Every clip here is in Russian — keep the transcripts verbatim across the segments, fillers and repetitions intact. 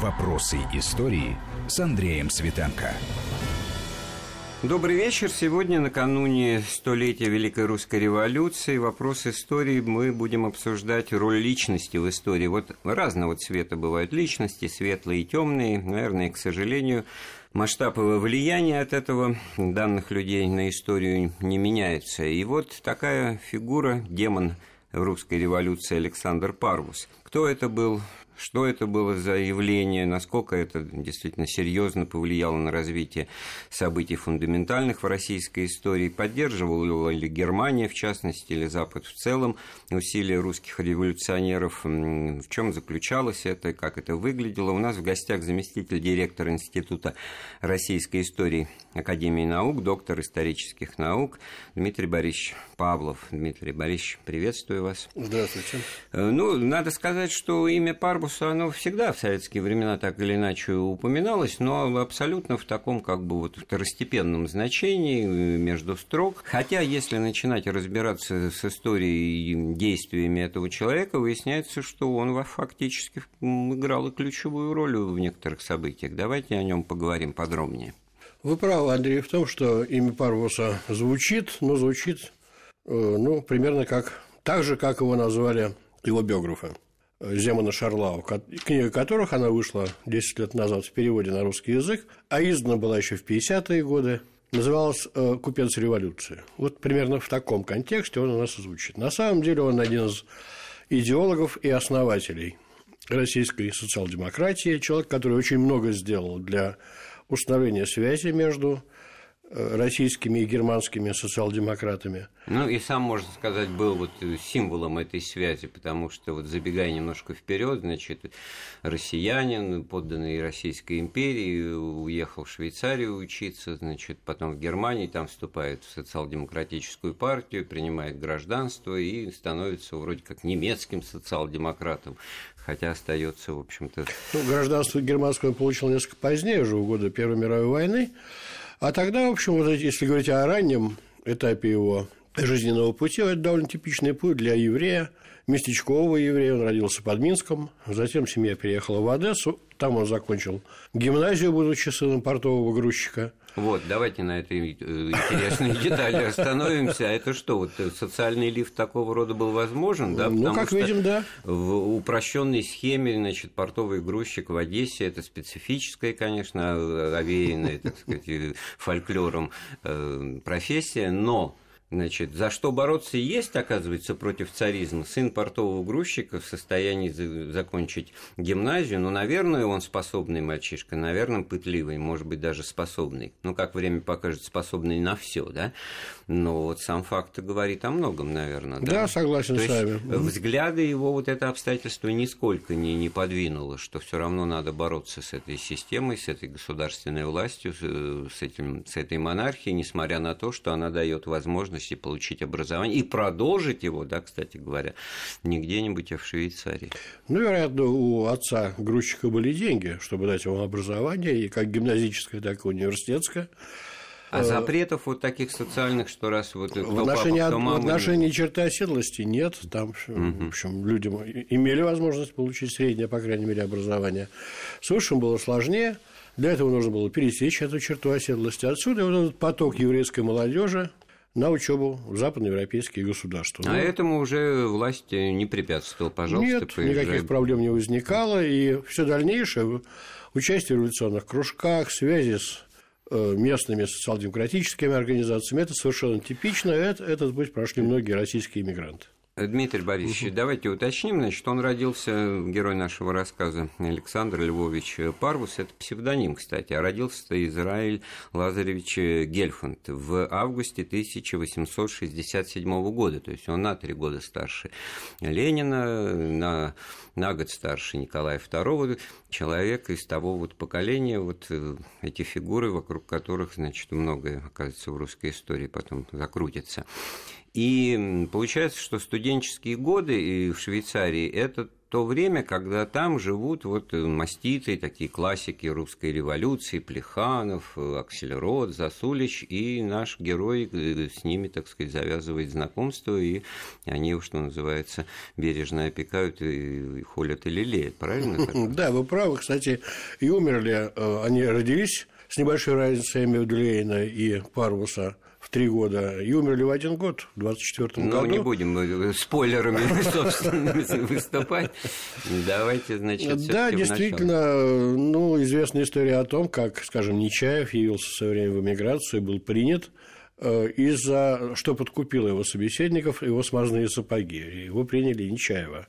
Вопросы истории с Андреем Светенко. Добрый вечер. Сегодня, накануне столетия Великой Русской революции, вопрос истории мы будем обсуждать роль личности в истории. Вот разного цвета бывают личности, светлые и темные. Наверное, к сожалению, масштаб его влияния от этого данных людей на историю не меняется. И вот такая фигура, демон русской революции Александр Парвус. Кто это был? Что это было за явление, насколько это действительно серьезно повлияло на развитие событий фундаментальных в российской истории, поддерживала ли Германия, в частности, или Запад в целом, усилия русских революционеров, в чем заключалось это, как это выглядело. У нас в гостях заместитель директора Института российской истории Академии наук, доктор исторических наук Дмитрий Борисович Павлов. Дмитрий Борисович, приветствую вас. Здравствуйте. Ну, надо сказать, что имя Парвус, оно всегда в советские времена так или иначе упоминалось, но абсолютно в таком как бы вот второстепенном значении, между строк. Хотя, если начинать разбираться с историей и действиями этого человека, выясняется, что он фактически играл и ключевую роль в некоторых событиях. Давайте о нем поговорим подробнее. Вы правы, Андрей, в том, что имя Парвуса звучит, но звучит ну, примерно как, так же, как его назвали его биографы. Земана Шарлау, книга которых она вышла десять лет назад в переводе на русский язык, а издана была еще в пятидесятые годы, называлась «Купец революции». Вот примерно в таком контексте он у нас и звучит. На самом деле он один из идеологов и основателей российской социал-демократии, человек, который очень много сделал для установления связи между российскими и германскими социал-демократами. Ну, и сам, можно сказать, был вот символом этой связи, потому что, вот забегая немножко вперед, значит, россиянин, подданный Российской империи, уехал в Швейцарию учиться, значит, потом в Германии, там вступает в социал-демократическую партию, принимает гражданство и становится вроде как немецким социал-демократом, хотя остается, в общем-то... Ну, гражданство германское он получил несколько позднее, уже в годы Первой мировой войны. А тогда, в общем, вот если говорить о раннем этапе его жизненного пути, это довольно типичный путь для еврея, местечкового еврея. Он родился под Минском, затем семья переехала в Одессу, там он закончил гимназию, будучи сыном портового грузчика. Вот, давайте на этой интересной детали остановимся. А это что, вот социальный лифт такого рода был возможен? Да? Ну, как видим, да. В упрощенной схеме, значит, портовый грузчик в Одессе, это специфическая, конечно, овеянная, так сказать, фольклором профессия, но... Значит, за что бороться есть, оказывается, против царизма. Сын портового грузчика в состоянии закончить гимназию, но, наверное, он способный мальчишка, наверное, пытливый, может быть, даже способный. Ну, как время покажет, способный на все, да? Но вот сам факт говорит о многом, наверное. Да, да, согласен с вами. Взгляды его, вот это обстоятельство, нисколько не, не подвинуло, что все равно надо бороться с этой системой, с этой государственной властью, с, этим, с этой монархией, несмотря на то, что она дает возможность и получить образование, и продолжить его, да, кстати говоря, не где-нибудь, а в Швейцарии. Ну, вероятно, у отца грузчика были деньги, чтобы дать ему образование, и как гимназическое, так и университетское. А запретов вот таких социальных, что раз вот... В отношении, папа, мама... в отношении черты оседлости нет, там, угу. В общем, люди имели возможность получить среднее, по крайней мере, образование. С высшим было сложнее, для этого нужно было пересечь эту черту оседлости. Отсюда вот этот поток еврейской молодежи на учебу в западноевропейские государства. А да. Этому уже власть не препятствовала, пожалуйста. Нет, поезжай. Никаких проблем не возникало, и все дальнейшее участие в революционных кружках, связи с местными социал-демократическими организациями, это совершенно типично, это, этот путь прошли многие российские иммигранты. Дмитрий Борисович, угу. Давайте уточним, значит, он родился, герой нашего рассказа, Александр Львович Парвус, это псевдоним, кстати, а родился-то Израиль Лазаревич Гельфанд в августе тысяча восемьсот шестьдесят седьмого года, то есть он на три года старше Ленина, на, на год старше Николая второго, человек из того вот поколения, вот эти фигуры, вокруг которых, значит, многое, оказывается, в русской истории потом закрутится. И получается, что студенческие годы в Швейцарии – это то время, когда там живут вот маститы, такие классики русской революции, Плеханов, Аксельрод, Засулич, и наш герой с ними, так сказать, завязывает знакомство, и они, что называется, бережно опекают и холят и лелеют, правильно? Да, вы правы, кстати, и умерли, они родились с небольшой разницей, между Ленина и Парвуса, в три года, и умерли в один год, в двадцать четвёртом году. Ну, не будем мы спойлерами, собственно, выступать. Давайте, значит, да, действительно, ну, известная история о том, как, скажем, Нечаев явился в свое время в эмиграцию и был принят, из-за, что подкупило его собеседников, его смазанные сапоги. Его приняли Нечаева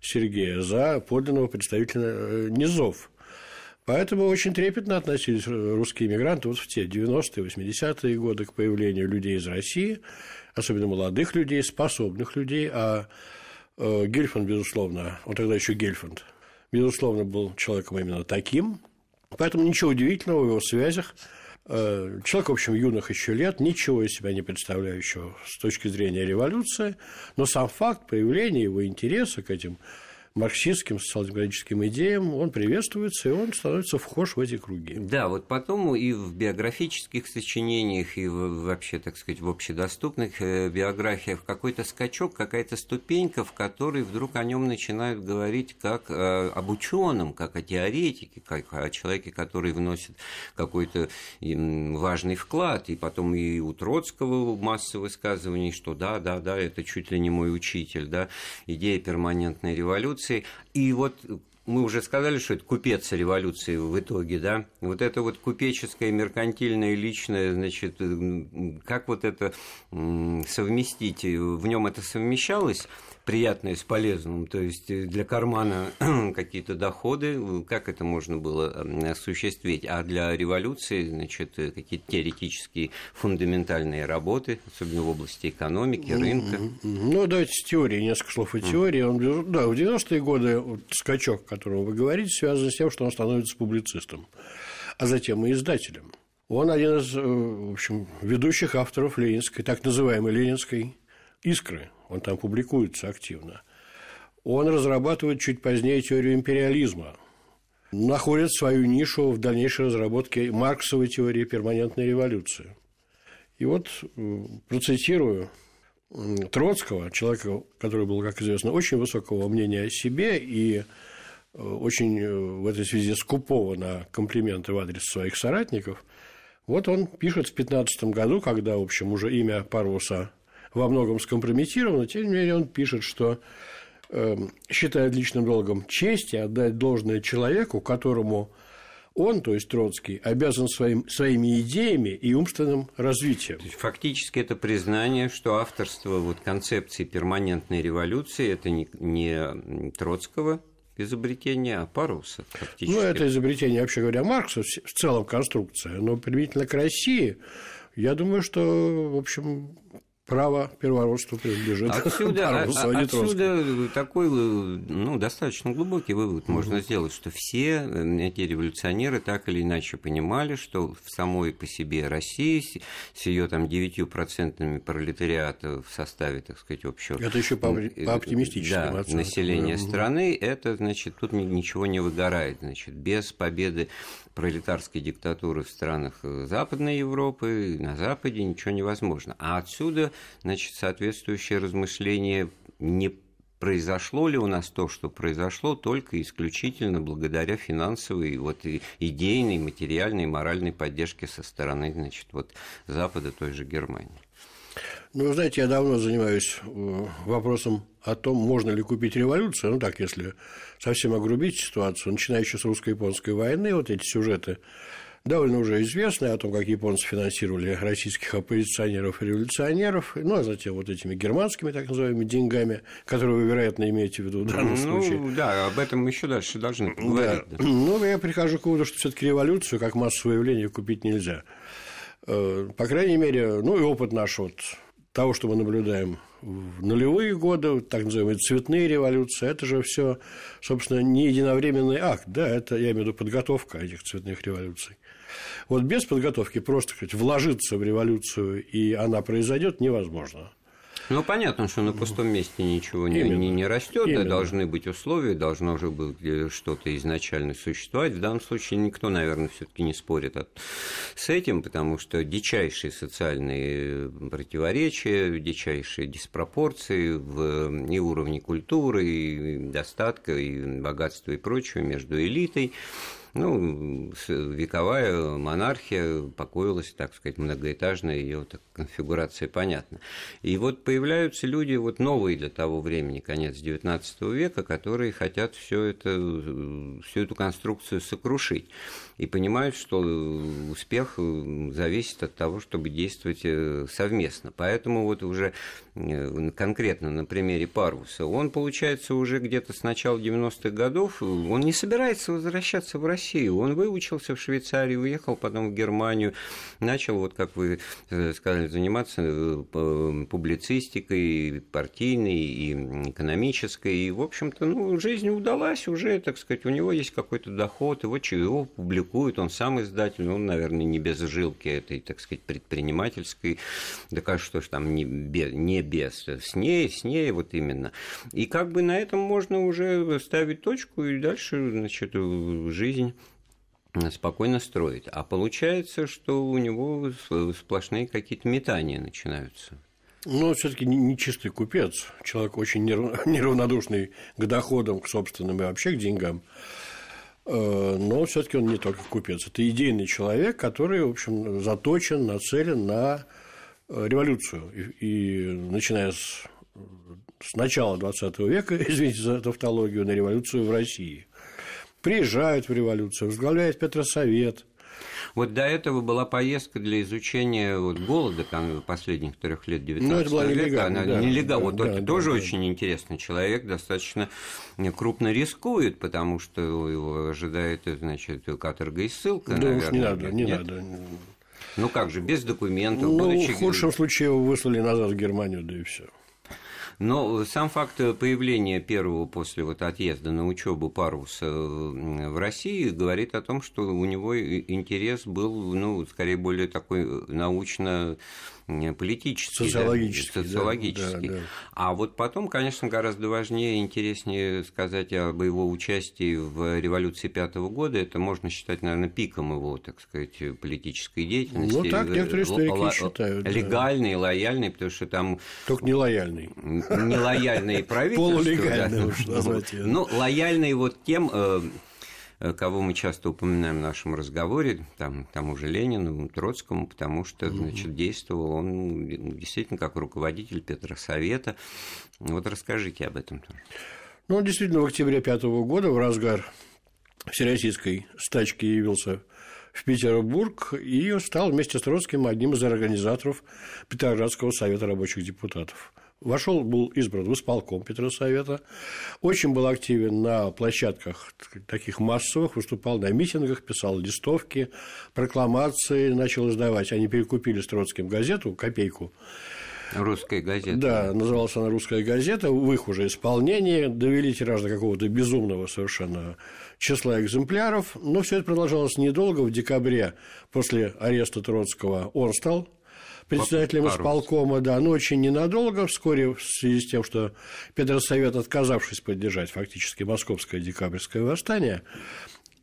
Сергея за подлинного представителя низов. Поэтому очень трепетно относились русские эмигранты вот в те девяностые, восьмидесятые годы к появлению людей из России, особенно молодых людей, способных людей. А Гельфанд, безусловно, он тогда еще Гельфанд, безусловно, был человеком именно таким. Поэтому ничего удивительного в его связях. Человек, в общем, юных еще лет, ничего из себя не представляющего с точки зрения революции, но сам факт появления его интереса к этим марксистским, социал-демократическим идеям, он приветствуется, и он становится вхож в эти круги. Да, вот потом и в биографических сочинениях, и вообще, так сказать, в общедоступных биографиях какой-то скачок, какая-то ступенька, в которой вдруг о нем начинают говорить как об ученом, как о теоретике, как о человеке, который вносит какой-то важный вклад. И потом и у Троцкого масса высказываний, что да, да, да, это чуть ли не мой учитель, да, идея перманентной революции. И вот мы уже сказали, что это купец революции в итоге, да? Вот это вот купеческое, меркантильное, личное, значит, как вот это совместить? В нем это совмещалось, приятное с полезным, то есть для кармана какие-то доходы, как это можно было осуществить, а для революции, значит, какие-то теоретические фундаментальные работы, особенно в области экономики, рынка. Ну, давайте с теорией, несколько слов о теории. Он, да, в девяностые годы вот, скачок, о котором вы говорите, связан с тем, что он становится публицистом, а затем и издателем. Он один из, в общем, ведущих авторов ленинской, так называемой ленинской «Искры». Он там публикуется активно. Он разрабатывает чуть позднее теорию империализма, находит свою нишу в дальнейшей разработке марксовой теории перманентной революции. И вот процитирую Троцкого, человека, который был, как известно, очень высокого мнения о себе и очень в этой связи скупого на комплименты в адрес своих соратников. Вот он пишет в пятнадцатом году, когда, в общем, уже имя Парвуса во многом скомпрометировано, тем не менее он пишет, что э, считает личным долгом чести отдать должное человеку, которому он, то есть Троцкий, обязан своим, своими идеями и умственным развитием. Фактически это признание, что авторство вот, концепции перманентной революции – это не, не Троцкого изобретение, а Парвуса фактически. Ну, это изобретение, вообще говоря, Маркса, в целом конструкция, но применительно к России, я думаю, что, в общем, право первородства принадлежит отсюда, Парвусу, а не Троцкому. Отсюда такой, ну, достаточно глубокий вывод можно mm-hmm. сделать, что все эти революционеры так или иначе понимали, что в самой по себе России с ее там девятью процентами пролетариата в составе, так сказать, общего... Это еще по, по оптимистическим да, оценкам. Население mm-hmm. страны, это, значит, тут ничего не выгорает, значит, без победы пролетарской диктатуры в странах Западной Европы, на Западе ничего невозможно. А отсюда, значит, соответствующее размышление, не произошло ли у нас то, что произошло, только исключительно благодаря финансовой, вот, и идейной, материальной, моральной поддержке со стороны, значит, вот, Запада, той же Германии. Ну, вы знаете, я давно занимаюсь вопросом о том, можно ли купить революцию. Ну, так, если совсем огрубить ситуацию, начиная еще с русско-японской войны, вот эти сюжеты довольно уже известны о том, как японцы финансировали российских оппозиционеров и революционеров, ну, а затем вот этими германскими, так называемыми, деньгами, которые вы, вероятно, имеете в виду в данном ну, случае. Да, об этом мы еще дальше должны поговорить. Да. Да. Ну, я прихожу к выводу, что все-таки революцию, как массовое явление, купить нельзя. По крайней мере, ну и опыт наш вот того, что мы наблюдаем в нулевые годы, так называемые цветные революции, это же все, собственно, не единовременный акт, да, это, я имею в виду, подготовка этих цветных революций. Вот без подготовки просто, сказать, вложиться в революцию, и она произойдет, невозможно. Ну, понятно, что на пустом месте ничего не, не, не растет, да, должны быть условия, должно же быть что-то изначально существовать. В данном случае никто, наверное, все-таки не спорит от... с этим, потому что дичайшие социальные противоречия, дичайшие диспропорции в и уровне культуры, и достатка, и богатства, и прочего между элитой. Ну, вековая монархия покоилась, так сказать, многоэтажная, ее конфигурация понятна. И вот появляются люди, вот новые для того времени, конец девятнадцатого века, которые хотят все это, всю эту конструкцию сокрушить. И понимают, что успех зависит от того, чтобы действовать совместно. Поэтому вот уже конкретно на примере Парвуса, он, получается, уже где-то с начала девяностых годов, он не собирается возвращаться в Россию. Он выучился в Швейцарии, уехал потом в Германию, начал, вот как вы сказали, заниматься публицистикой, партийной и экономической. И, в общем-то, ну, жизнь удалась уже, так сказать, у него есть какой-то доход, его, его публикуют, он сам издатель, он, наверное, не без жилки этой, так сказать, предпринимательской, да как что ж там, не без, не без, с ней, с ней, вот именно. И как бы на этом можно уже ставить точку и дальше, значит, жизнь спокойно строит. А получается, что у него сплошные какие-то метания начинаются. Ну, все-таки не чистый купец. Человек очень неравнодушный к доходам, к собственным и вообще к деньгам. Но все-таки он не только купец. Это идейный человек, который, в общем, заточен, нацелен на революцию. И, и начиная с, с начала двадцатого века, извините за тавтологию, на революцию в России. Приезжают в революцию, возглавляет Петросовет. Вот до этого была поездка для изучения вот голода там, последних трех лет девятнадцатого века. Она да, нелегал. Да, вот да, это да, тоже да, очень да. интересный человек, достаточно крупно рискует, потому что его ожидает, значит, каторга и ссылка. Да наверное, уж не надо, нет? не надо. Ну как же, без документов. Ну, будучи... в худшем случае его выслали назад в Германию, да и все. Но сам факт появления первого после вот отъезда на учебу Парвуса в России говорит о том, что у него интерес был, ну, скорее более такой научно политический, социологический, да, социологический. Да, да. А вот потом, конечно, гораздо важнее, интереснее сказать об его участии в революции пятого года. Это можно считать, наверное, пиком его, так сказать, политической деятельности. Ну так некоторые историки л- считают. Легальный, да. лояльный, потому что там только нелояльный. Нелояльные правительства. Полулегальные, уж назвать. Ну лояльные вот тем, кого мы часто упоминаем в нашем разговоре, там, тому же Ленину, Троцкому, потому что, значит, действовал он действительно как руководитель Петросовета. Вот расскажите об этом тоже. Ну, действительно, в октябре пятого года в разгар всероссийской стачки явился в Петербург и стал вместе с Троцким одним из организаторов Петроградского совета рабочих депутатов. Вошел, был избран в исполком Петросовета, очень был активен на площадках таких массовых, выступал на митингах, писал листовки, прокламации начал издавать. Они перекупили с Троцким газету «Копейку». «Русская газета». Да, называлась она «Русская газета». В их уже исполнении довели тираж до какого-то безумного совершенно числа экземпляров. Но все это продолжалось недолго. В декабре после ареста Троцкого он стал председателем исполкома, да, но очень ненадолго, вскоре в связи с тем, что Петросовет, отказавшись поддержать фактически московское декабрьское восстание,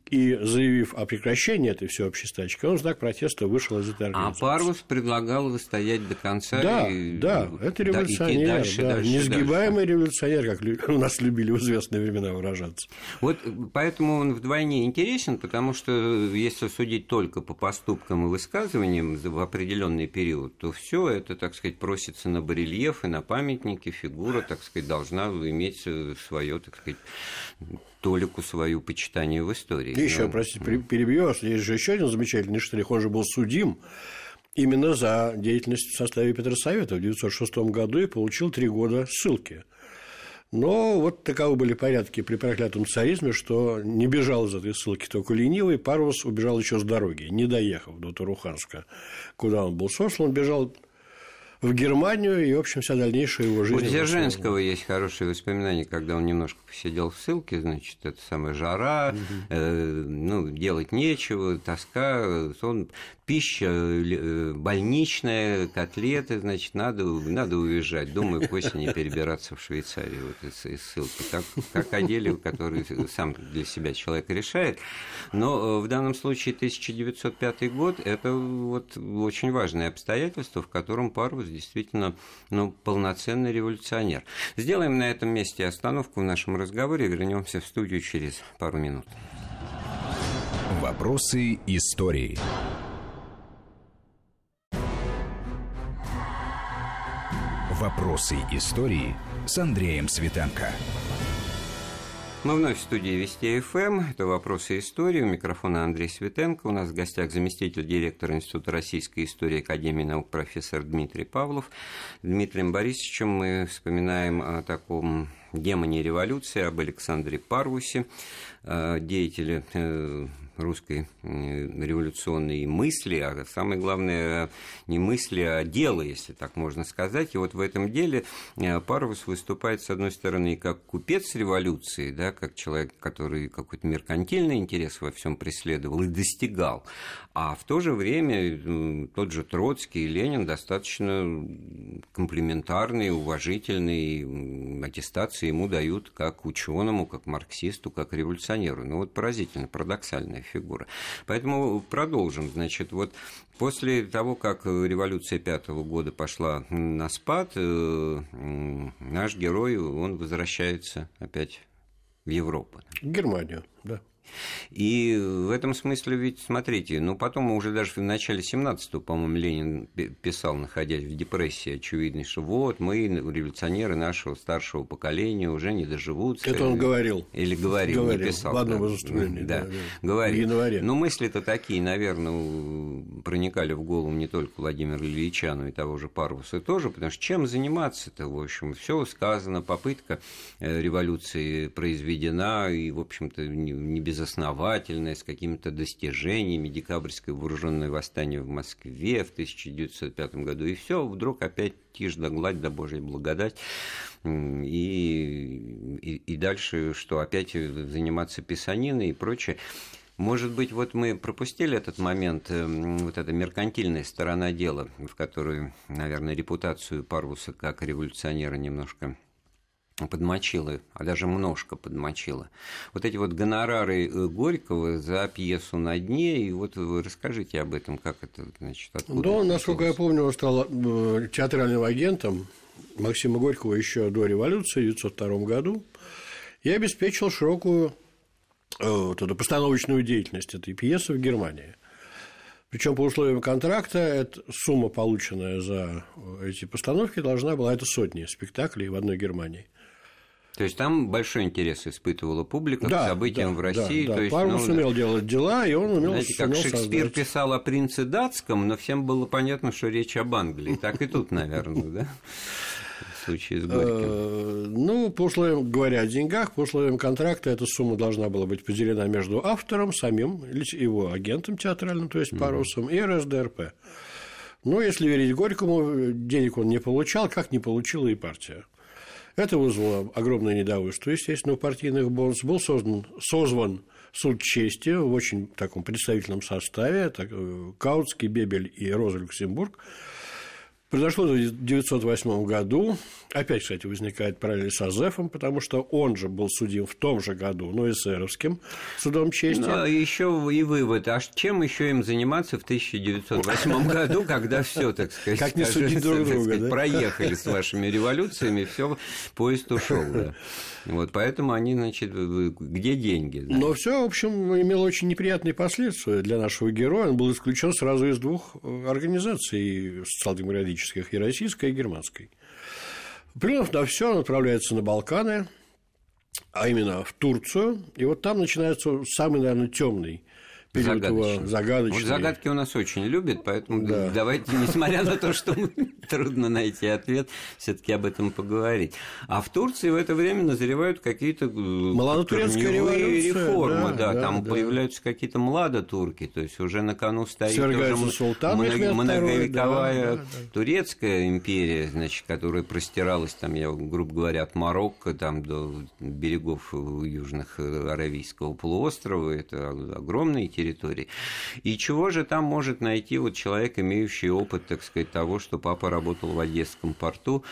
и заявив о прекращении этой всеобщей стачки, он в знак протеста вышел из этой организации. А Парвус предлагал стоять до конца. Да, и... да, это революционер, да, дальше, да, дальше, несгибаемый дальше. Революционер, как у нас любили в известные времена выражаться. Вот поэтому он вдвойне интересен, потому что если судить только по поступкам и высказываниям в определенный период, то все это, так сказать, просится на барельефы, на памятники, фигура, так сказать, должна иметь свое, так сказать, толику свою почитание в истории. И еще, простите, перебью вас, есть же еще один замечательный штрих, он же был судим именно за деятельность в составе Петросовета в тысяча девятьсот шестом году и получил три года ссылки. Но вот таковы были порядки при проклятом царизме, что не бежал из этой ссылки только ленивый, Парвус убежал еще с дороги, не доехав до Туруханска, куда он был сослан, бежал в Германию и, в общем, вся дальнейшая его жизнь. У Дзержинского есть хорошие воспоминания, когда он немножко посидел в ссылке, значит, это самая жара, угу. э, ну, делать нечего, тоска, сон, пища больничная, котлеты, значит, надо, надо уезжать. Думаю, к осени перебираться в Швейцарию вот, из, из ссылки. Так, как о деле, который сам для себя человек решает. Но в данном случае тысяча девятьсот пятый год – это вот очень важное обстоятельство, в котором Парвус действительно ну, полноценный революционер. Сделаем на этом месте остановку в нашем разговоре. Вернемся в студию через пару минут. Вопросы истории. Вопросы истории с Андреем Светенко. Мы вновь в студии Вести ФМ. Это «Вопросы истории». У микрофона Андрей Светенко. У нас в гостях заместитель директора Института российской истории Академии наук профессор Дмитрий Павлов. Дмитрием Борисовичем мы вспоминаем о таком демоне революции, об Александре Парвусе, деятеле русской революционной мысли, а самое главное, не мысли, а дело, если так можно сказать. И вот в этом деле Парвус выступает, с одной стороны, как купец революции, да, как человек, который какой-то меркантильный интерес во всем преследовал и достигал, а в то же время тот же Троцкий и Ленин достаточно комплиментарные, уважительные аттестации ему дают как ученому, как марксисту, как революционеру. Ну вот поразительно, парадоксальная фигура. Поэтому продолжим. Значит, вот после того, как революция пятого года пошла на спад, наш герой, он возвращается опять в Европу. В Германию, да. И в этом смысле ведь, смотрите, ну потом уже даже в начале семнадцатого, по-моему, Ленин писал, находясь в депрессии, очевидно, что вот мы, революционеры нашего старшего поколения, уже не доживутся. Это он или, говорил. Или говорил, говорил, не писал. В одном из выступлений. Да, говорил. В январе. Но мысли-то такие, наверное, проникали в голову не только Владимира Ильича, но и того же Парвуса тоже, потому что чем заниматься-то, в общем, все сказано, попытка революции произведена, и, в общем-то, не без основательное, с какими-то достижениями, декабрьское вооруженное восстание в Москве в тысяча девятьсот пятом году, и все, вдруг опять тишь да гладь да Божья благодать, и, и, и дальше, что опять заниматься писаниной и прочее. Может быть, вот мы пропустили этот момент, вот эта меркантильная сторона дела, в которую, наверное, репутацию Парвуса как революционера немножко подмочила, а даже множко подмочила. Вот эти вот гонорары Горького за пьесу «На дне», и вот вы расскажите об этом, как это, значит, откуда... Да, насколько я помню, он стал театральным агентом Максима Горького еще до революции в тысяча девятьсот втором году и обеспечил широкую вот эту постановочную деятельность этой пьесы в Германии. Причем по условиям контракта эта сумма, полученная за эти постановки, должна была, это сотни спектаклей в одной Германии. То есть там большой интерес испытывала публика да, к событиям да, в России. Да, да. То есть, Парвус ну, умел да. делать дела, и он умел... Знаете, как Шекспир создать. Писал о принце датском, но всем было понятно, что речь об Англии. Так и тут, наверное, да? В случае с Горьким. Ну, по условиям, говоря о деньгах, по условиям контракта эта сумма должна была быть поделена между автором, самим его агентом театральным, то есть Парвусом, и РСДРП. Но, если верить Горькому, денег он не получал, как не получила и партия. Это вызвало огромное недовольство, естественно, у партийных бонс. Был создан, созван суд чести в очень таком представительном составе. Так, Каутский, Бебель и Роза Люксембург. Произошло это в тысяча девятьсот восьмом году. Опять, кстати, возникает параллель с Азефом, потому что он же был судим в том же году, но эсеровским судом чести. Но еще и вывод. А чем еще им заниматься в тысяча девятьсот восьмом году, когда все, так сказать, как не судить друг друга, проехали с вашими революциями, все, поезд ушел. Вот поэтому они, значит, где деньги? Но все, в общем, имело очень неприятные последствия для нашего героя. Он был исключен сразу из двух организаций социал-демократических. И российской, и германской. Плюнув на все, он отправляется на Балканы, а именно в Турцию. И вот там начинается самый, наверное, темный период загадочный. Вот загадки у нас очень любят, поэтому да. давайте, несмотря на то, что трудно найти ответ, все-таки об этом поговорить. А в Турции в это время назревают какие-то молодотурецкие реформы, да, да, да, там да. появляются какие-то младотурки, то есть уже на кону стоит уже много, многовековая да, да, да. турецкая империя, значит, которая простиралась там, я грубо говоря, от Марокко там до берегов южных Аравийского полуострова, это огромные территории. И чего же там может найти вот человек, имеющий опыт, так сказать, того, что папа работал в Одесском порту,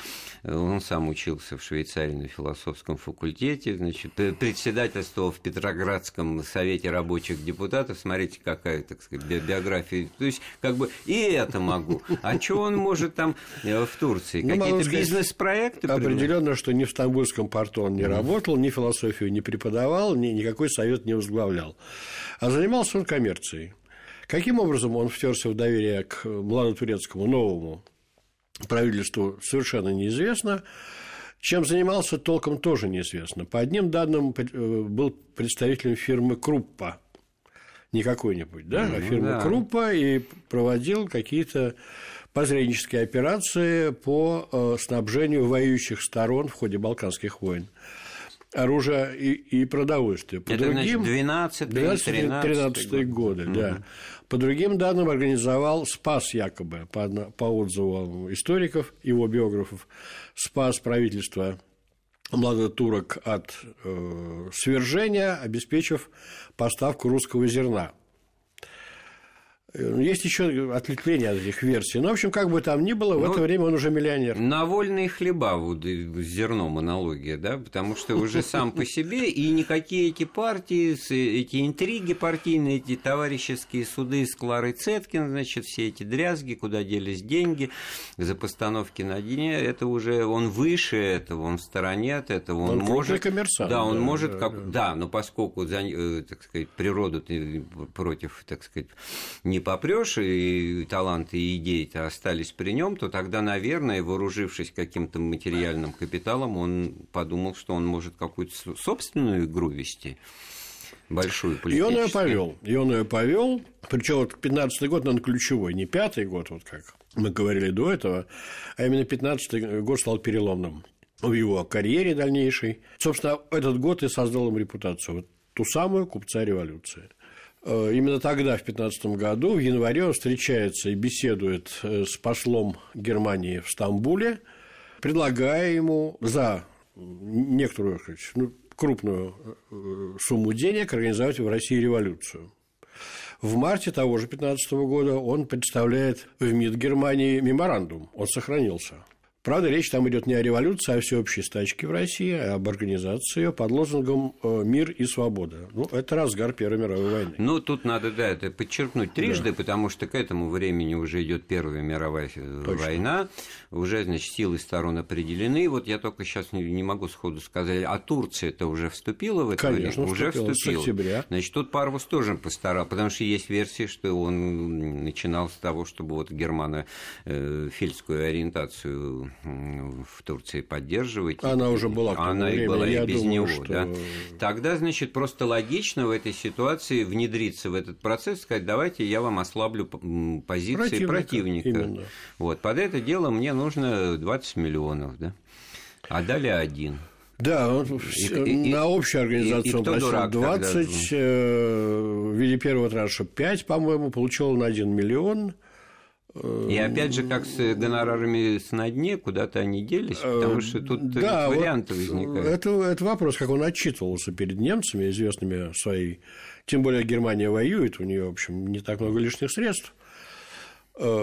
он сам учился в Швейцарии на философском факультете, значит, председательствовал в Петроградском совете рабочих депутатов, смотрите, какая, так сказать, биография, то есть, как бы, и это могу. А чего он может там в Турции? Ну, какие-то бизнес-проекты? Определенно, что ни в Стамбульском порту он не mm-hmm. работал, ни философию не преподавал, ни никакой совет не возглавлял. А занимался он коммерцией. Каким образом он втерся в доверие к младотурецкому новому правительству, совершенно неизвестно. Чем занимался, толком тоже неизвестно. По одним данным, был представителем фирмы Круппа. Не какой-нибудь, да? Mm-hmm, а фирмы да. Круппа, и проводил какие-то посреднические операции по снабжению воюющих сторон в ходе Балканских войн. Оружие и, и продовольствие. По это, другим, значит, двенадцатый тринадцатый годы, угу. да. По другим данным, организовал спас якобы, по, по отзывам историков, его биографов, спас правительство младотурок от э, свержения, обеспечив поставку русского зерна. Есть еще ответвление от этих версий. Но, в общем, как бы там ни было, в ну, это время он уже миллионер. На вольные хлеба с зерном аналогия, да? Потому что уже сам по себе, и никакие эти партии, эти интриги партийные, эти товарищеские суды с Кларой Цеткин, значит, все эти дрязги, куда делись деньги за постановки на дне, это уже он выше этого, он в стороне от этого. Он, он может, коммерсант. Да, он да, может... Да, как, да. да, но поскольку, так сказать, природу ты против, так сказать, не не попрёшь, и таланты, и идеи-то остались при нем, то тогда, наверное, вооружившись каким-то материальным капиталом, он подумал, что он может какую-то собственную игру вести, большую политическую. И он ее повел. И он ее повел. Причем вот пятнадцатый год, наверное, ключевой, не пятый год, вот как мы говорили до этого, а именно пятнадцатый год стал переломным в его карьере дальнейшей. Собственно, этот год и создал им репутацию, вот ту самую купца революции. Именно тогда, в пятнадцатом году, в январе, он встречается и беседует с послом Германии в Стамбуле, предлагая ему за некоторую, ну, крупную сумму денег организовать в России революцию. В марте того же пятнадцатого года он представляет в МИД Германии меморандум, он сохранился. Правда, речь там идет не о революции, а о всеобщей стачке в России, а об организации ее под лозунгом «Мир и свобода». Ну, это разгар Первой мировой войны. Ну, тут надо, да, это подчеркнуть трижды, да. потому что к этому времени уже идет Первая мировая Точно. война, уже, значит, силы сторон определены. Вот я только сейчас не, не могу сходу сказать, а Турция-то уже вступила в это? Конечно, время? Уже вступила, вступила. С октября. Значит, тут Парвус тоже постарался, потому что есть версии, что он начинал с того, чтобы вот германо-фельдскую ориентацию в Турции поддерживать. Она и, уже была к тому она времени, и была, я и без думаю, него. Что... Да. Тогда, значит, просто логично в этой ситуации внедриться в этот процесс, сказать, давайте я вам ослаблю позиции противника. противника. Вот, под это дело мне нужно двадцать миллионов, да? А дали один. Да, он и, на и, общую организацию он просил двадцать, тогда? В виде первого транша пять, по-моему, получил он один миллион. И опять же, как с гонорарами на дне, куда-то они делись, потому что тут да, варианты вот возникают. Это, это вопрос, как он отчитывался перед немцами, известными своей, тем более Германия воюет, у нее, в общем, не так много лишних средств.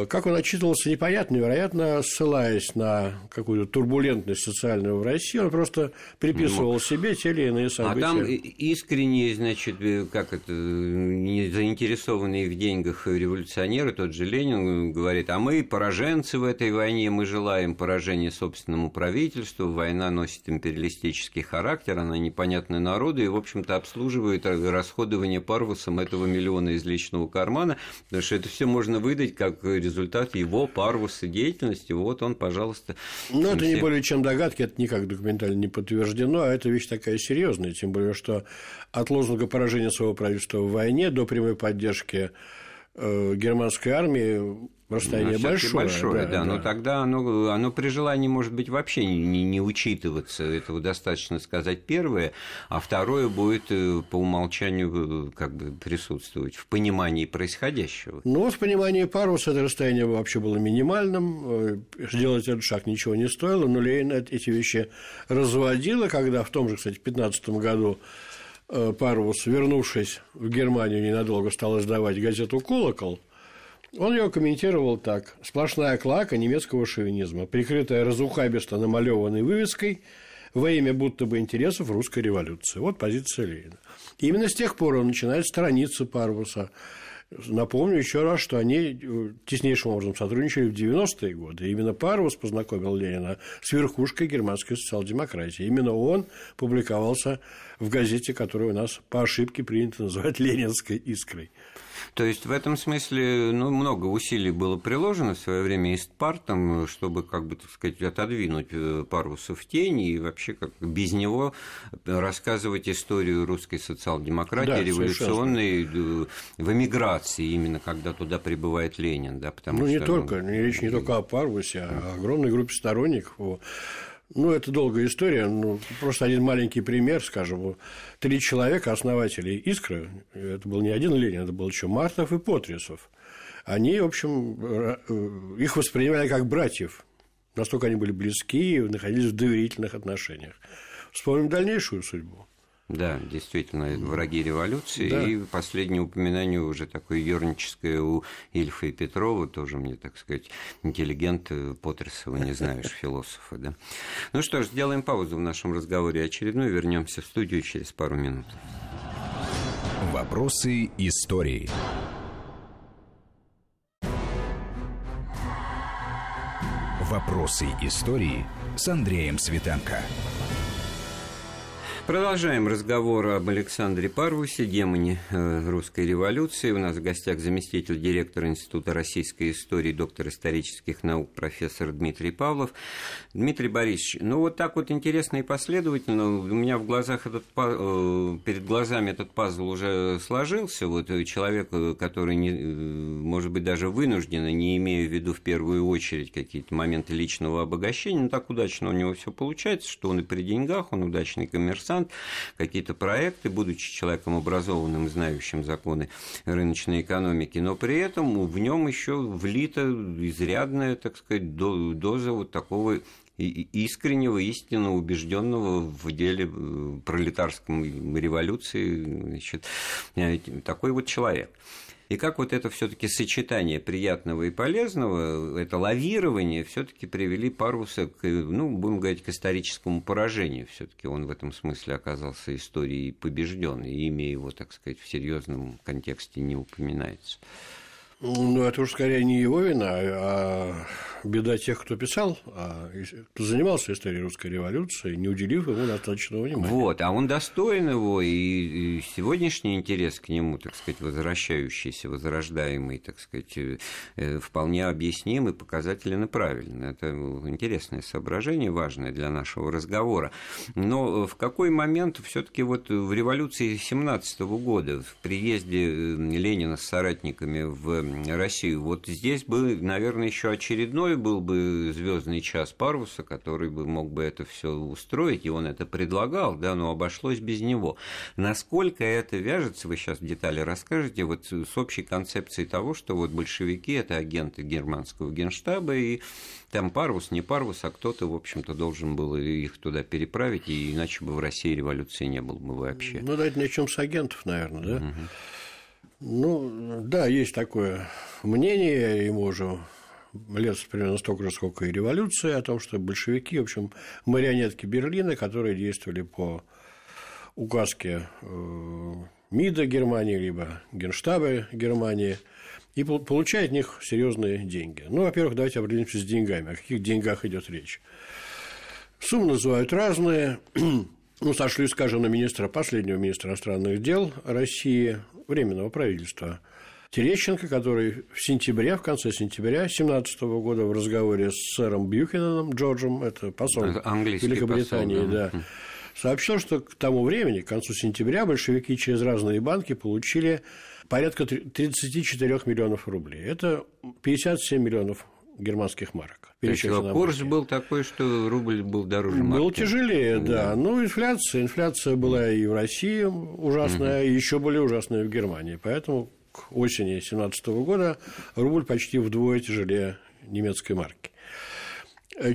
Как он отчитывался, непонятно, вероятно, ссылаясь на какую-то турбулентность социальную в России, он просто приписывал ну, себе те или иные события. А там искренние, значит, как это, не заинтересованные в деньгах революционеры, тот же Ленин говорит, а мы пораженцы в этой войне, мы желаем поражения собственному правительству, война носит империалистический характер, она непонятна народу и, в общем-то, обслуживает расходование Парвусом этого миллиона из личного кармана, потому что это все можно выдать как результат его Парвуса деятельности, вот он, пожалуйста... Ну, это всех... не более чем догадки, это никак документально не подтверждено, а это вещь такая серьезная, тем более, что от лозунга поражения своего правительства в войне до прямой поддержки германской армии расстояние ну, большое, большое да, да, но тогда оно, оно при желании, может быть, вообще не, не, не учитываться, этого достаточно сказать первое, а второе будет по умолчанию как бы присутствовать в понимании происходящего. Ну, в понимании Парвуса это расстояние вообще было минимальным, сделать этот шаг ничего не стоило, но Ленин эти вещи разводила, когда в том же, кстати, пятнадцатом году Парвус, вернувшись в Германию, ненадолго стал издавать газету «Колокол», он ее комментировал так. «Сплошная клоака немецкого шовинизма, прикрытая разухабисто намалеванной вывеской во имя будто бы интересов русской революции». Вот позиция Ленина. И именно с тех пор он начинает сторониться Парвуса. Напомню еще раз, что они теснейшим образом сотрудничали в девяностые годы. Именно Парвус познакомил Ленина с верхушкой германской социал-демократии. Именно он публиковался в газете, которую у нас по ошибке принято называть «Ленинской искрой». То есть в этом смысле ну, много усилий было приложено в свое время Истпартом, чтобы, как бы, так сказать, отодвинуть Парвуса в тень и вообще как без него рассказывать историю русской социал-демократии, да, революционной совершенно. В эмиграции, именно когда туда прибывает Ленин. Да, потому ну, что не только, он... речь не только о Парвусе, а о огромной группе сторонников. Ну, это долгая история, ну, просто один маленький пример, скажем, три человека, основателей «Искры», это был не один Ленин, это был еще Мартов и Потресов, они, в общем, их воспринимали как братьев, настолько они были близки и находились в доверительных отношениях. Вспомним дальнейшую судьбу. Да, действительно, враги революции, да. И последнее упоминание уже такое юрническое у Ильфа и Петрова, тоже мне, так сказать, интеллигент Потресова, не знаешь, философа, да. Ну что ж, сделаем паузу в нашем разговоре очередную, вернемся в студию через пару минут. Вопросы истории. Вопросы истории с Андреем Светенко. Продолжаем разговор об Александре Парвусе, демоне русской революции. У нас в гостях заместитель директора Института российской истории, доктор исторических наук, профессор Дмитрий Павлов. Дмитрий Борисович, ну вот так вот интересно и последовательно. У меня в глазах этот, перед глазами этот пазл уже сложился. Вот человек, который, не, может быть, даже вынужденно, не имея в виду в первую очередь какие-то моменты личного обогащения, но так удачно у него все получается, что он и при деньгах, он удачный коммерсант, какие-то проекты, будучи человеком образованным, знающим законы рыночной экономики, но при этом в нем еще влита изрядная, так сказать, доза вот такого искреннего, истинно убежденного в деле пролетарской революции, значит, такой вот человек. И как вот это все-таки сочетание приятного и полезного, это лавирование, все-таки привели Парвуса к, ну, будем говорить, к историческому поражению. Все-таки он в этом смысле оказался историей побежден, и имя его, так сказать, в серьезном контексте не упоминается. Ну, это уж скорее не его вина, а беда тех, кто писал, кто занимался историей русской революции, не уделив ему достаточного внимания. Вот, а он достоин его, и сегодняшний интерес к нему, так сказать, возвращающийся, возрождаемый, так сказать, вполне объясним и показателен и правильно. Это интересное соображение, важное для нашего разговора. Но в какой момент все-таки вот в революции семнадцатого года, в приезде Ленина с соратниками в Россию, вот здесь бы, наверное, еще очередной был бы звездный час Парвуса, который бы мог бы это все устроить, и он это предлагал, да, но обошлось без него. Насколько это вяжется, вы сейчас в детали расскажете, вот с общей концепцией того, что вот большевики – это агенты германского генштаба, и там Парвус, не Парвус, а кто-то, в общем-то, должен был их туда переправить, и иначе бы в России революции не было бы вообще. Ну, давайте начнем с агентов, наверное, да? Угу. Ну, да, есть такое мнение, ему уже лет примерно столько же, сколько и революции, о том, что большевики, в общем, марионетки Берлина, которые действовали по указке МИДа Германии, либо Генштаба Германии, и получают от них серьезные деньги. Ну, во-первых, давайте определимся с деньгами, о каких деньгах идет речь. Суммы называют разные. Ну, сошли, скажем, на министра, последнего министра иностранных дел России, временного правительства Терещенко, который в сентябре, в конце сентября тысяча девятьсот семнадцатого года в разговоре с сэром Бьюкененом, Джорджем, это посол Великобритании, посол, да. Да, сообщил, что к тому времени, к концу сентября, большевики через разные банки получили порядка тридцати четырёх миллионов рублей. Это пятьдесят семь миллионов германских марок. То есть курс был такой, что рубль был дороже марки. Был тяжелее, да. да. Ну, инфляция. Инфляция была и в России ужасная, угу. и еще более ужасная в Германии. Поэтому к осени тысяча девятьсот семнадцатого года рубль почти вдвое тяжелее немецкой марки.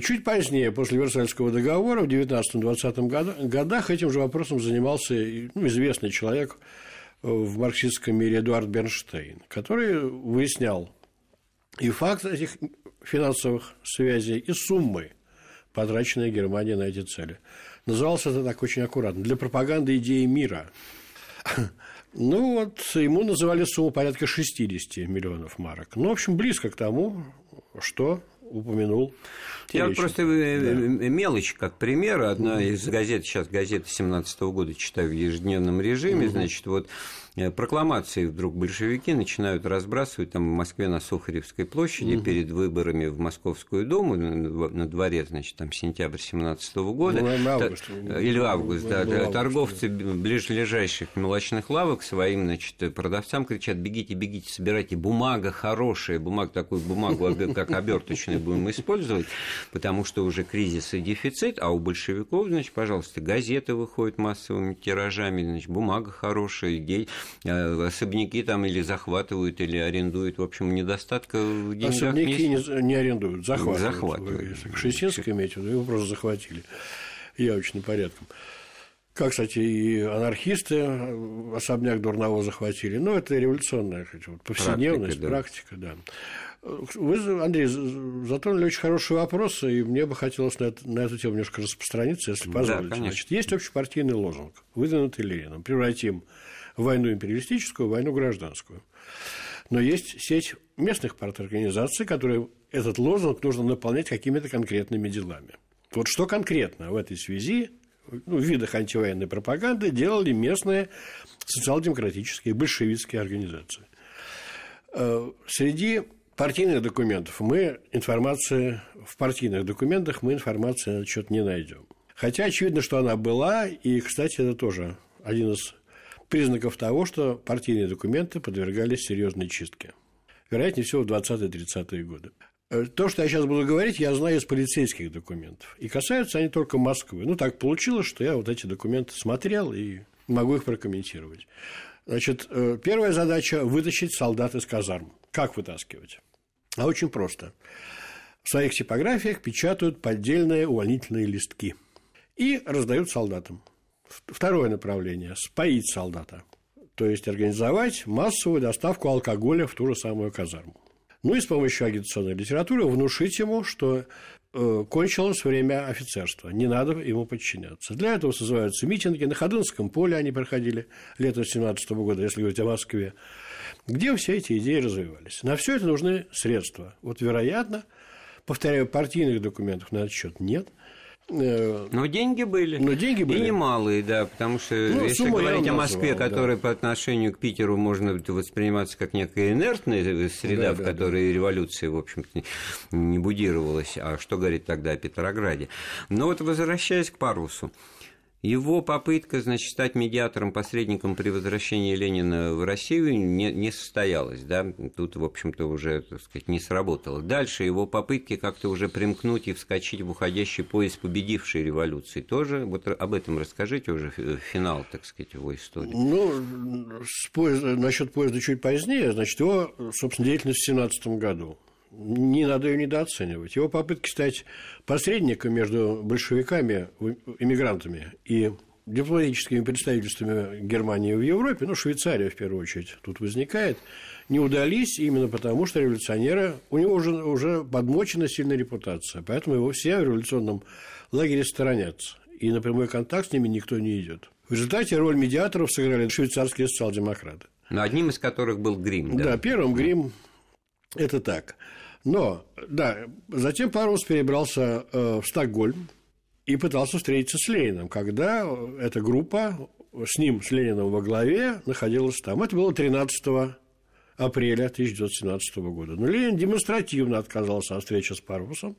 Чуть позднее, после Версальского договора, в девятнадцатом-двадцатом годах этим же вопросом занимался, ну, известный человек в марксистском мире Эдуард Бернштейн, который выяснял и факт этих финансовых связей, и суммы, потраченные Германией на эти цели. Назывался это так очень аккуратно: для пропаганды идеи мира. Ну, вот ему называли сумму порядка шестидесяти миллионов марок. Ну, в общем, близко к тому, что упомянул. Я вот просто да. мелочь как пример. Одна угу. из газет, сейчас газеты семнадцатого года читаю в ежедневном режиме, угу. значит, вот прокламации вдруг большевики начинают разбрасывать там в Москве на Сухаревской площади угу. перед выборами в Московскую Думу на дворе, значит, там сентябрь семнадцатого года. Ну, август, Т... Или август, ну, да. Ну, август, торговцы да. ближайших мелочных лавок своим, значит, продавцам кричат: бегите, бегите, собирайте, бумага хорошая, бумага, такую бумагу, как оберточную, будем использовать, потому что уже кризис и дефицит, а у большевиков, значит, пожалуйста, газеты выходят массовыми тиражами, значит, бумага хорошая, гей, особняки там или захватывают, или арендуют, в общем, недостатка в деньгах. Особняки не, не арендуют, захватывают. захватывают. Если Кшесинское иметь, его просто захватили явочным порядком. Как, кстати, и анархисты особняк Дурново захватили. Ну, это революционная повседневность, практика, да. практика, да. Вы, Андрей, затронули очень хорошие вопросы, и мне бы хотелось на, это, на эту тему немножко распространиться, если позволите. Да, значит, есть общепартийный лозунг, выдвинутый Лениным: превратим войну империалистическую в войну гражданскую. Но есть сеть местных парторганизаций, которые этот лозунг нужно наполнять какими-то конкретными делами. Вот что конкретно в этой связи, ну, в видах антивоенной пропаганды делали местные социал-демократические, большевистские организации? Среди партийных документов мы информации, в партийных документах мы информации на этот счет не найдем. Хотя очевидно, что она была, и, кстати, это тоже один из признаков того, что партийные документы подвергались серьезной чистке. Вероятнее всего, в двадцатые-тридцатые годы. То, что я сейчас буду говорить, я знаю из полицейских документов. И касаются они только Москвы. Ну, так получилось, что я вот эти документы смотрел и могу их прокомментировать. Значит, первая задача – вытащить солдат из казарм. Как вытаскивать? А очень просто. В своих типографиях печатают поддельные увольнительные листки и раздают солдатам. Второе направление – споить солдата. То есть организовать массовую доставку алкоголя в ту же самую казарму. Ну и с помощью агитационной литературы внушить ему, что э, кончилось время офицерства, не надо ему подчиняться. Для этого созываются митинги. На Ходынском поле они проходили летом тысяча девятьсот семнадцатого года, если говорить о Москве, где все эти идеи развивались. На все это нужны средства. Вот, вероятно, повторяю, партийных документов на этот счет нет. Но деньги были. Но деньги были. И немалые, да, потому что, ну, если говорить о Москве, назвал, которая да. по отношению к Питеру можно восприниматься как некая инертная среда, да, в да, которой да. революция, в общем-то, не будировалась, а что говорить тогда о Петрограде. Но вот, возвращаясь к Парвусу, его попытка, значит, стать медиатором, посредником при возвращении Ленина в Россию не, не состоялась, да, тут, в общем-то, уже, так сказать, не сработало. Дальше его попытки как-то уже примкнуть и вскочить в уходящий поезд победившей революции тоже, вот об этом расскажите уже, финал, так сказать, его истории. Ну, поезда, насчет поезда чуть позднее, значит, его, собственно, деятельность в семнадцатом году. Не надо ее недооценивать. Его попытки стать посредником между большевиками, эмигрантами и дипломатическими представительствами Германии в Европе, ну, Швейцария в первую очередь тут возникает, не удались именно потому, что революционеры, у него уже, уже подмочена сильная репутация, поэтому его все в революционном лагере сторонятся, и на прямой контакт с ними никто не идет. В результате роль медиаторов сыграли швейцарские социал-демократы. Но одним из которых был Грим, да? Да, первым Грим. Это так. Но, да, затем Парвус перебрался в Стокгольм и пытался встретиться с Лениным, когда эта группа с ним, с Лениным во главе, находилась там. Это было 13 апреля тысяча девятьсот семнадцатого года. Но Ленин демонстративно отказался от встречи с Парвусом,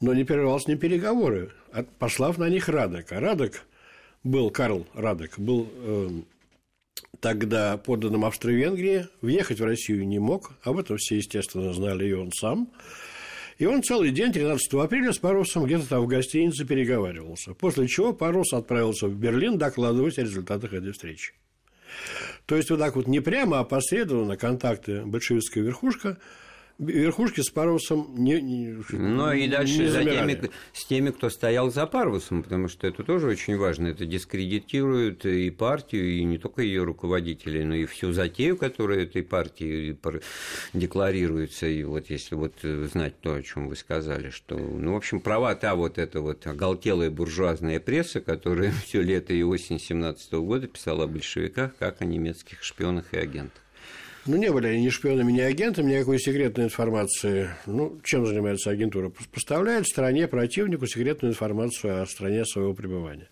но не прервал с ним переговоры, послав на них Радека. Радек был, Карл Радек, был э, тогда подданным Австро-Венгрии, въехать в Россию не мог, об этом все, естественно, знали, и он сам. И он целый день, тринадцатого апреля, с Парвусом где-то там в гостинице переговаривался, после чего Парвус отправился в Берлин докладывать о результатах этой встречи. То есть вот так вот не прямо, а опосредованно контакты большевистская верхушка, верхушки с Парвусом не, не Ну и дальше не за теми, с теми, кто стоял за Парвусом, потому что это тоже очень важно. Это дискредитирует и партию, и не только ее руководителей, но и всю затею, которая этой партии декларируется. И вот если вот знать то, о чем вы сказали, что, ну, в общем, права та вот эта вот оголтелая буржуазная пресса, которая все лето и осень семнадцатого года писала о большевиках как о немецких шпионах и агентах. Ну, не были они ни шпионами, ни агентами, никакой секретной информации. Ну, чем занимается агентура? Поставляет стране, противнику секретную информацию о стране своего пребывания.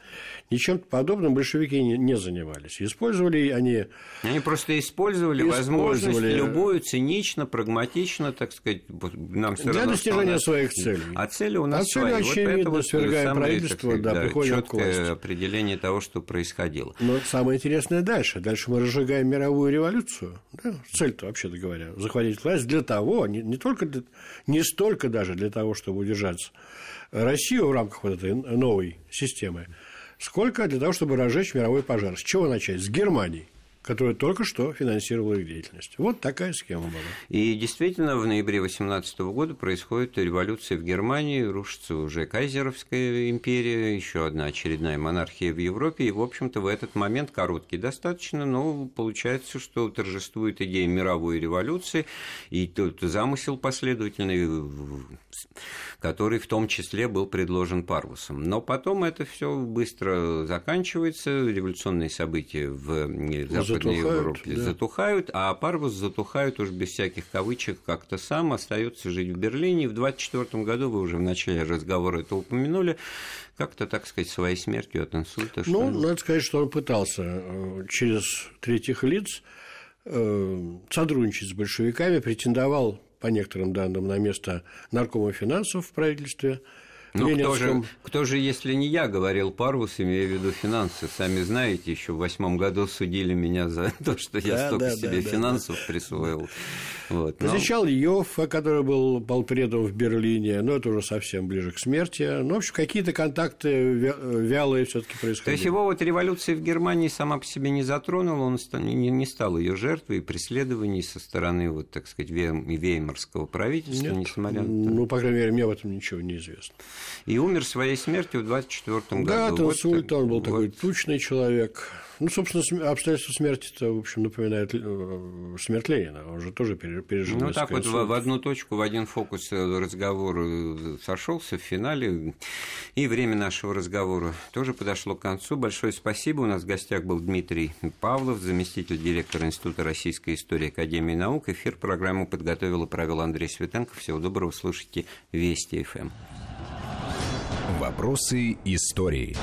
Ничем подобным большевики не, не занимались. Использовали они... Они просто использовали, использовали... возможность любую, цинично, прагматично, так сказать, нам все равно... Для достижения своих целей. А цели у нас а свои. А цели, очевидно, вот свергаем правительство, сказать, да, да, приходим к власти. Четкое определение того, что происходило. Но самое интересное дальше. Дальше мы разжигаем мировую революцию, да? Цель-то, вообще-то говоря, захватить власть для того, не, не, только для, не столько даже для того, чтобы удержать Россию в рамках вот этой новой системы, сколько для того, чтобы разжечь мировой пожар. С чего начать? С Германии, которая только что финансировала их деятельность. Вот такая схема была. И действительно, в ноябре тысяча девятьсот восемнадцатого года происходит революция в Германии, рушится уже Кайзеровская империя, еще одна очередная монархия в Европе, и, в общем-то, в этот момент короткий достаточно, но получается, что торжествует идея мировой революции, и тот замысел последовательный, который в том числе был предложен Парвусом. Но потом это все быстро заканчивается, революционные события в Западной Европе затухают, а Парвус затухает уж без всяких кавычек как-то сам, остается жить в Берлине. И в двадцать четвёртом году, вы уже в начале разговора это упомянули, как-то, так сказать, своей смертью от инсульта. Ну, что... надо сказать, что он пытался через третьих лиц сотрудничать с большевиками, претендовал, по некоторым данным, на место наркома финансов в правительстве. Ну, кто же, кто же, если не я, говорил Парвус, имея в виду финансы. Сами знаете, еще в восьмом году судили меня за то, что я да, столько да, себе да, финансов да. присвоил. Вот, но... Посещал Йоффе, который был полпредом в Берлине, но это уже совсем ближе к смерти. Ну, в общем, какие-то контакты вялые все-таки происходили. То есть его вот революция в Германии сама по себе не затронула, он не стал ее жертвой преследований со стороны, вот, так сказать, веймарского правительства, Нет, несмотря на то. Ну, по крайней мере, мне об этом ничего не известно. И умер своей смертью в двадцать четвёртом да, году. Да, от инсульта, он был вот. такой тучный человек. Ну, собственно, обстоятельства смерти-то, в общем, напоминает смерть Ленина. Он же тоже пережил. Ну, так вот в, в одну точку, в один фокус разговор сошелся в финале. И время нашего разговора тоже подошло к концу. Большое спасибо. У нас в гостях был Дмитрий Павлов, заместитель директора Института российской истории Академии наук. Эфир программу подготовил и провел Андрей Светенко. Всего доброго. Слушайте Вести ФМ. Вопросы истории.